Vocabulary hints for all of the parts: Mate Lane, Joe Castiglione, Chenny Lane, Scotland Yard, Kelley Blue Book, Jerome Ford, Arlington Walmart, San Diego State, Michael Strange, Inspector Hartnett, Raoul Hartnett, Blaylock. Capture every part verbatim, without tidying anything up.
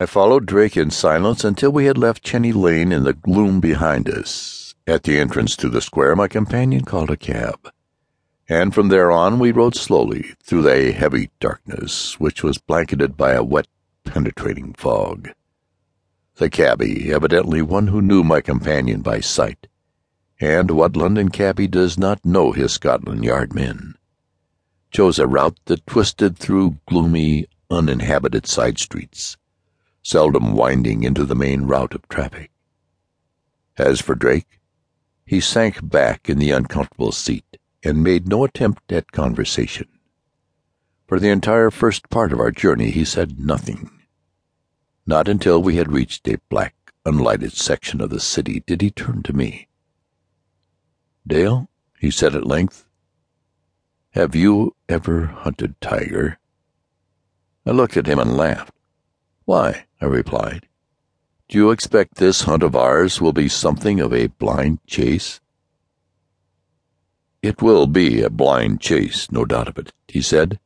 I followed Drake in silence until we had left Chenny Lane in the gloom behind us. At the entrance to the square, my companion called a cab, and from there on we rode slowly through the heavy darkness, which was blanketed by a wet, penetrating fog. The cabby, evidently one who knew my companion by sight, and what London cabby does not know his Scotland Yard men, chose a route that twisted through gloomy, uninhabited side streets, seldom winding into the main route of traffic. As for Drake, he sank back in the uncomfortable seat and made no attempt at conversation. For the entire first part of our journey he said nothing. Not until we had reached a black, unlighted section of the city did he turn to me. "Dale," he said at length, "have you ever hunted tiger?" I looked at him and laughed. "Why," I replied, "do you expect this hunt of ours will be something of a blind chase?" "It will be a blind chase, no doubt of it," he said,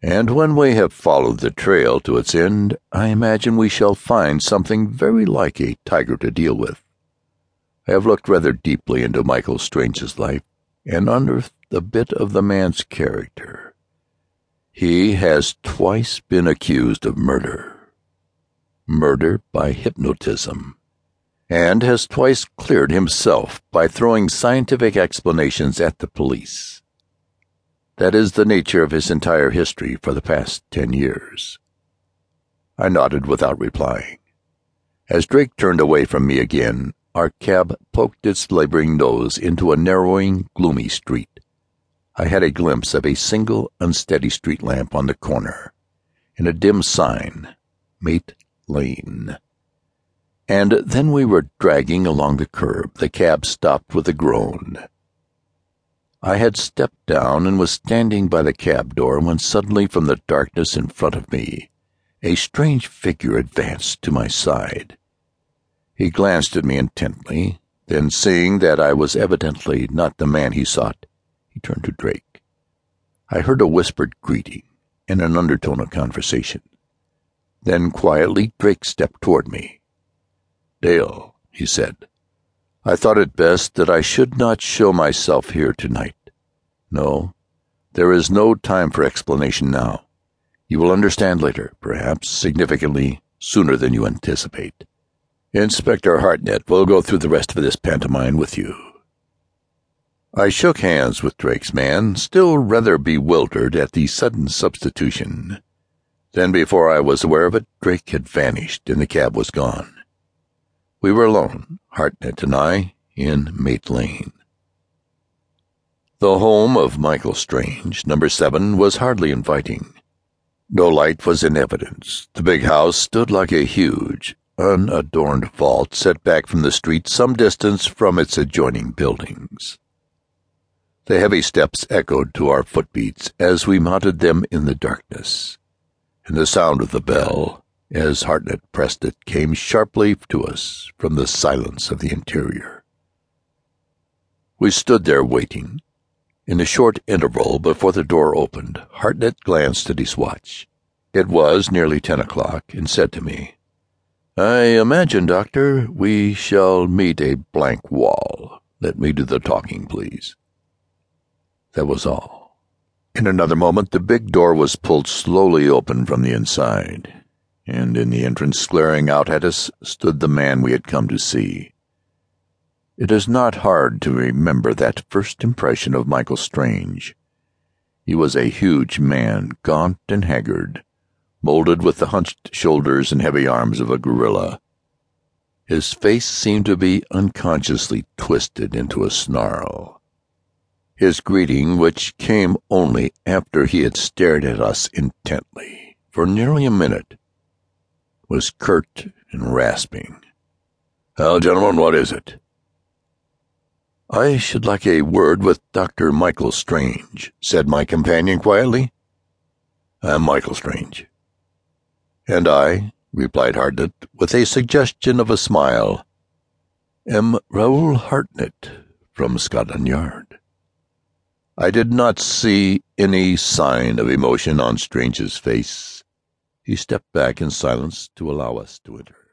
"and when we have followed the trail to its end, I imagine we shall find something very like a tiger to deal with. I have looked rather deeply into Michael Strange's life and unearthed a bit of the man's character. He has twice been accused of murder. murder by hypnotism, and has twice cleared himself by throwing scientific explanations at the police. That is the nature of his entire history for the past ten years." I nodded without replying. As Drake turned away from me again, our cab poked its laboring nose into a narrowing, gloomy street. I had a glimpse of a single, unsteady street lamp on the corner, and a dim sign, "Mate Lane." And then we were dragging along the curb. The cab stopped with a groan. I had stepped down and was standing by the cab door when suddenly from the darkness in front of me, a strange figure advanced to my side. He glanced at me intently, then seeing that I was evidently not the man he sought, he turned to Drake. I heard a whispered greeting and an undertone of conversation. Then quietly Drake stepped toward me. "Dale," he said, "I thought it best that I should not show myself here tonight. No, there is no time for explanation now. You will understand later, perhaps significantly sooner than you anticipate. Inspector Hartnett will go through the rest of this pantomime with you." I shook hands with Drake's man, still rather bewildered at the sudden substitution. Then, before I was aware of it, Drake had vanished and the cab was gone. We were alone, Hartnett and I, in Mate Lane. The home of Michael Strange, number seven, was hardly inviting. No light was in evidence. The big house stood like a huge, unadorned vault set back from the street some distance from its adjoining buildings. The heavy steps echoed to our footbeats as we mounted them in the darkness, and the sound of the bell, as Hartnett pressed it, came sharply to us from the silence of the interior. We stood there waiting. In a short interval before the door opened, Hartnett glanced at his watch. It was nearly ten o'clock, and said to me, "I imagine, Doctor, we shall meet a blank wall. Let me do the talking, please." That was all. In another moment, the big door was pulled slowly open from the inside, and in the entrance, glaring out at us, stood the man we had come to see. It is not hard to remember that first impression of Michael Strange. He was a huge man, gaunt and haggard, molded with the hunched shoulders and heavy arms of a gorilla. His face seemed to be unconsciously twisted into a snarl. His greeting, which came only after he had stared at us intently for nearly a minute, was curt and rasping. "Well, gentlemen, what is it?" "I should like a word with Doctor Michael Strange," said my companion quietly. "I'm Michael Strange." "And I," replied Hartnett, with a suggestion of a smile, "am Raoul Hartnett from Scotland Yard." I did not see any sign of emotion on Strange's face. He stepped back in silence to allow us to enter.